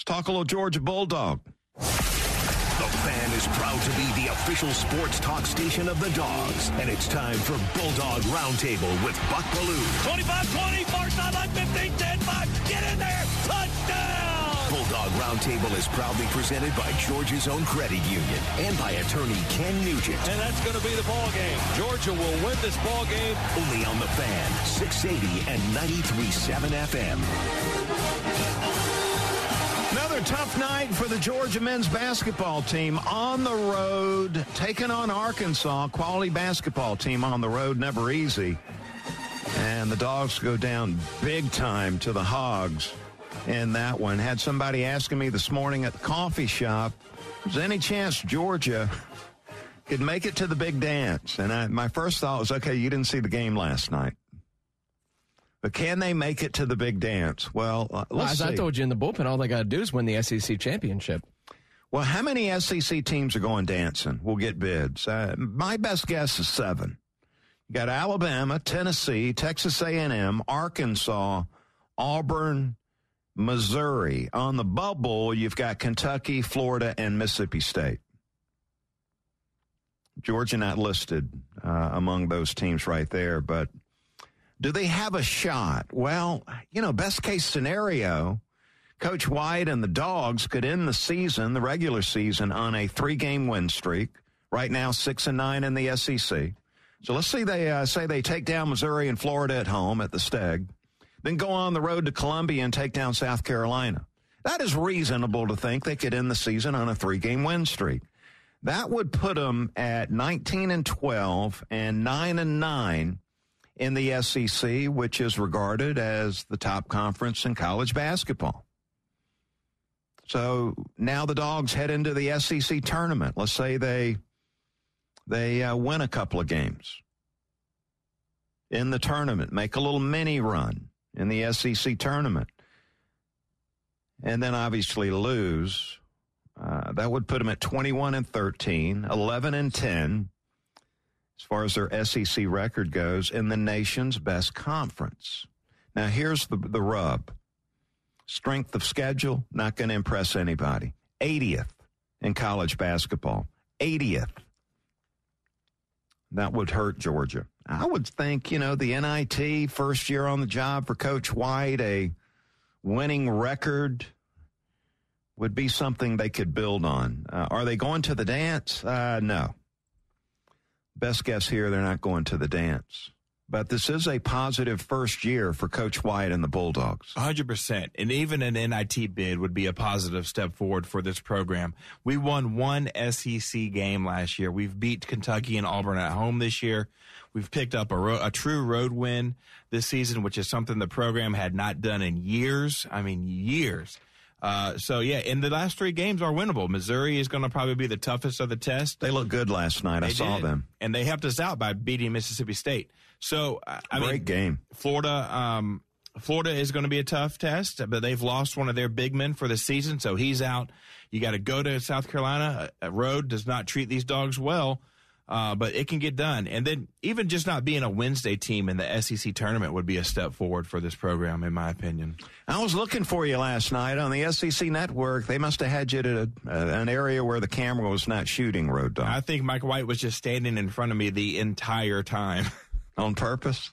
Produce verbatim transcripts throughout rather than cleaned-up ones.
Let's talk a little Georgia Bulldog. The Fan is proud to be the official sports talk station of the Dogs. And it's time for Bulldog Roundtable with Buck Belue. twenty-five twenty, far sideline, fifteen ten five. Get in there, touchdown! Bulldog Roundtable is proudly presented by Georgia's own credit union and by attorney Ken Nugent. And that's going to be the ballgame. Georgia will win this ballgame. Only on The Fan, six eighty and ninety-three point seven F M. Another tough night for the Georgia men's basketball team on the road, taking on Arkansas. Quality basketball team on the road, never easy. And the Dogs go down big time to the Hogs in that one. Had somebody asking me this morning at the coffee shop, is there any chance Georgia could make it to the big dance? And I, my first thought was, okay, you didn't see the game last night. But can they make it to the big dance? Well, uh, let's well, as see. I told you in the bullpen, all they got to do is win the S E C championship. Well, how many S E C teams are going dancing? We'll get bids. Uh, my best guess is seven. You got Alabama, Tennessee, Texas A and M, Arkansas, Auburn, Missouri. On the bubble, you've got Kentucky, Florida, and Mississippi State. Georgia not listed uh, among those teams right there, but do they have a shot? Well, you know, best case scenario, Coach White and the Dogs could end the season, the regular season, on a three-game win streak. Right now, six and nine in the S E C. So let's see, they uh, say they take down Missouri and Florida at home at the Steg, then go on the road to Columbia and take down South Carolina. That is reasonable to think they could end the season on a three-game win streak. That would put them at nineteen and twelve and nine and nine. In the S E C, which is regarded as the top conference in college basketball. So now the Dogs head into the S E C tournament. Let's say they they uh, win a couple of games in the tournament, make a little mini run in the S E C tournament, and then obviously lose. Uh, that would put them at twenty-one and thirteen, eleven and ten. As far as their S E C record goes, in the nation's best conference. Now, here's the, the rub. Strength of schedule, not going to impress anybody. eightieth in college basketball. eightieth. That would hurt Georgia. I would think, you know, the N I T, first year on the job for Coach White, a winning record would be something they could build on. Uh, are they going to the dance? Uh, no. Best guess here, they're not going to the dance. But this is a positive first year for Coach Wyatt and the Bulldogs. one hundred percent. And even an N I T bid would be a positive step forward for this program. We won one S E C game last year. We've beat Kentucky and Auburn at home this year. We've picked up a, ro- a true road win this season, which is something the program had not done in years. I mean, years. Uh, so, yeah, and the last three games are winnable. Missouri is going to probably be the toughest of the test. They looked good last night. They I saw did. them. And they helped us out by beating Mississippi State. So, I Great mean, game. Florida, um, Florida is going to be a tough test, but they've lost one of their big men for the season, so he's out. You got to go to South Carolina. A road does not treat these Dogs well, uh, but it can get done. And then even just not being a Wednesday team in the S E C tournament would be a step forward for this program, in my opinion. I was looking for you last night on the S E C Network. They must have had you to a, uh, an area where the camera was not shooting, Road Dog. I think Mike White was just standing in front of me the entire time. On purpose?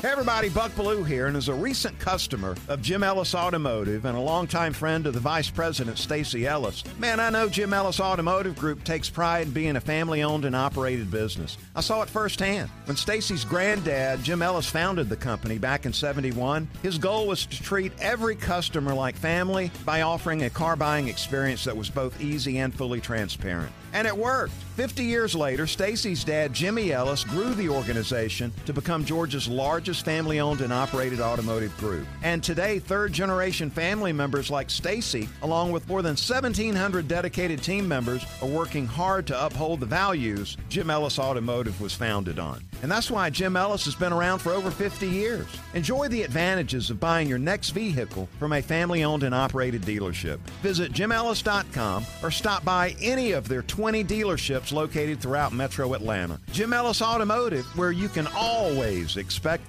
Hey everybody, Buck Belue here, and as a recent customer of Jim Ellis Automotive and a longtime friend of the Vice President, Stacy Ellis, man, I know Jim Ellis Automotive Group takes pride in being a family-owned and operated business. I saw it firsthand. When Stacy's granddad, Jim Ellis, founded the company back in seventy-one, his goal was to treat every customer like family by offering a car buying experience that was both easy and fully transparent. And it worked. fifty years later, Stacy's dad, Jimmy Ellis, grew the organization to become Georgia's largest family-owned and operated automotive group. And today, third-generation family members like Stacy, along with more than seventeen hundred dedicated team members, are working hard to uphold the values Jim Ellis Automotive was founded on. And that's why Jim Ellis has been around for over fifty years. Enjoy the advantages of buying your next vehicle from a family-owned and operated dealership. Visit jim ellis dot com or stop by any of their twenty dealerships located throughout Metro Atlanta. Jim Ellis Automotive, where you can always expect